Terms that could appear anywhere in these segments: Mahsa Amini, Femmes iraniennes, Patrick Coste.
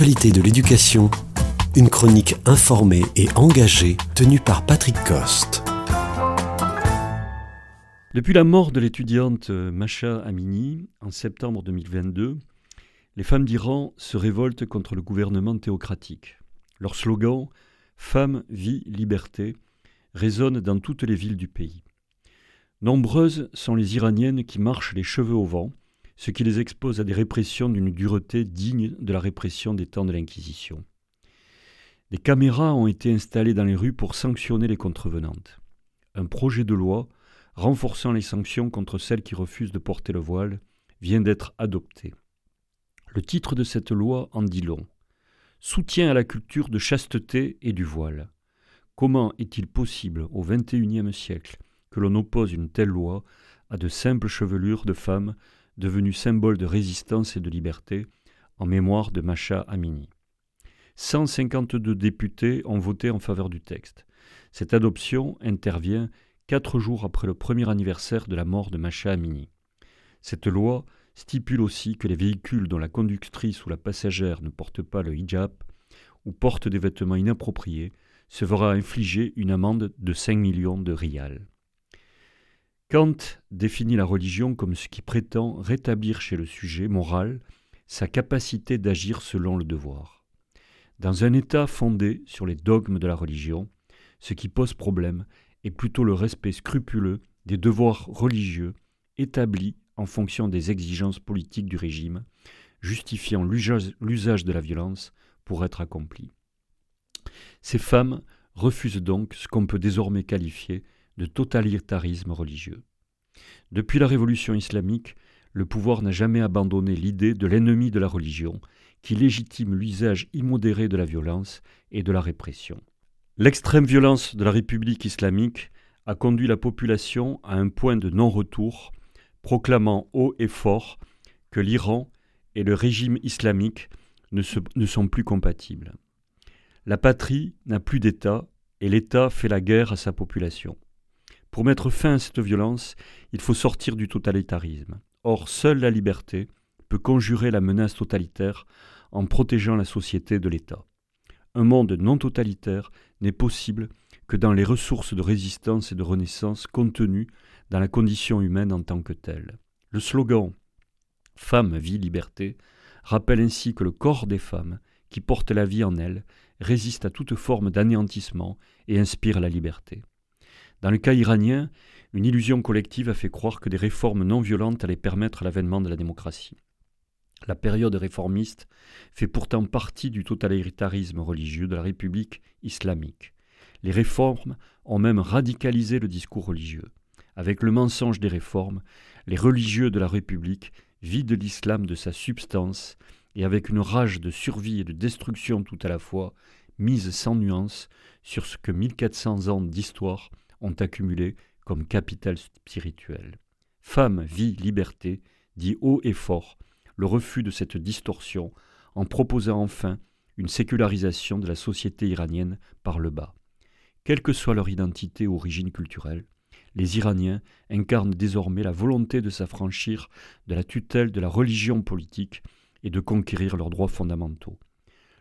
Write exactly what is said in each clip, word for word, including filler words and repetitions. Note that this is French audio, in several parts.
l'actualité de l'éducation, une chronique informée et engagée tenue par Patrick Coste. Depuis la mort de l'étudiante Mahsa Amini en septembre deux mille vingt-deux, les femmes d'Iran se révoltent contre le gouvernement théocratique. Leur slogan « Femmes, vie, liberté » résonne dans toutes les villes du pays. Nombreuses sont les Iraniennes qui marchent les cheveux au vent, ce qui les expose à des répressions d'une dureté digne de la répression des temps de l'Inquisition. Des caméras ont été installées dans les rues pour sanctionner les contrevenantes. Un projet de loi renforçant les sanctions contre celles qui refusent de porter le voile vient d'être adopté. Le titre de cette loi en dit long. « Soutien à la culture de chasteté et du voile ». Comment est-il possible au vingt et unième siècle que l'on oppose une telle loi à de simples chevelures de femmes devenues symboles de résistance et de liberté en mémoire de Mahsa Amini? cent cinquante-deux députés ont voté en faveur du texte. Cette adoption intervient quatre jours après le premier anniversaire de la mort de Mahsa Amini. Cette loi stipule aussi que les véhicules dont la conductrice ou la passagère ne porte pas le hijab ou porte des vêtements inappropriés se verra infliger une amende de cinq millions de rials. Kant définit la religion comme ce qui prétend rétablir chez le sujet moral sa capacité d'agir selon le devoir. Dans un État fondé sur les dogmes de la religion, ce qui pose problème est plutôt le respect scrupuleux des devoirs religieux établis en fonction des exigences politiques du régime, justifiant l'usage de la violence pour être accompli. Ces femmes refusent donc ce qu'on peut désormais qualifier de totalitarisme religieux. Depuis la révolution islamique, le pouvoir n'a jamais abandonné l'idée de l'ennemi de la religion, qui légitime l'usage immodéré de la violence et de la répression. L'extrême violence de la République islamique a conduit la population à un point de non-retour, proclamant haut et fort que l'Iran et le régime islamique ne, se, ne sont plus compatibles. La patrie n'a plus d'État et l'État fait la guerre à sa population. Pour mettre fin à cette violence, il faut sortir du totalitarisme. Or, seule la liberté peut conjurer la menace totalitaire en protégeant la société de l'État. Un monde non totalitaire n'est possible que dans les ressources de résistance et de renaissance contenues dans la condition humaine en tant que telle. Le slogan « Femmes, vie, liberté » rappelle ainsi que le corps des femmes, qui portent la vie en elles, résiste à toute forme d'anéantissement et inspire la liberté. Dans le cas iranien, une illusion collective a fait croire que des réformes non violentes allaient permettre l'avènement de la démocratie. La période réformiste fait pourtant partie du totalitarisme religieux de la République islamique. Les réformes ont même radicalisé le discours religieux. Avec le mensonge des réformes, les religieux de la République vident l'islam de sa substance et, avec une rage de survie et de destruction tout à la fois, misent sans nuance sur ce que mille quatre cents ans d'histoire ont accumulé comme capital spirituel. Femme, vie, liberté, dit haut et fort le refus de cette distorsion en proposant enfin une sécularisation de la société iranienne par le bas. Quelle que soit leur identité ou origine culturelle, les Iraniens incarnent désormais la volonté de s'affranchir de la tutelle de la religion politique et de conquérir leurs droits fondamentaux.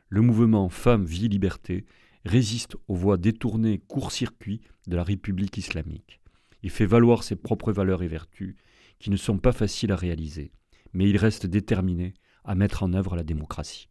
Le mouvement Femmes, vie, liberté résiste aux voies détournées court-circuit de la République islamique. Il fait valoir ses propres valeurs et vertus qui ne sont pas faciles à réaliser, mais il reste déterminé à mettre en œuvre la démocratie.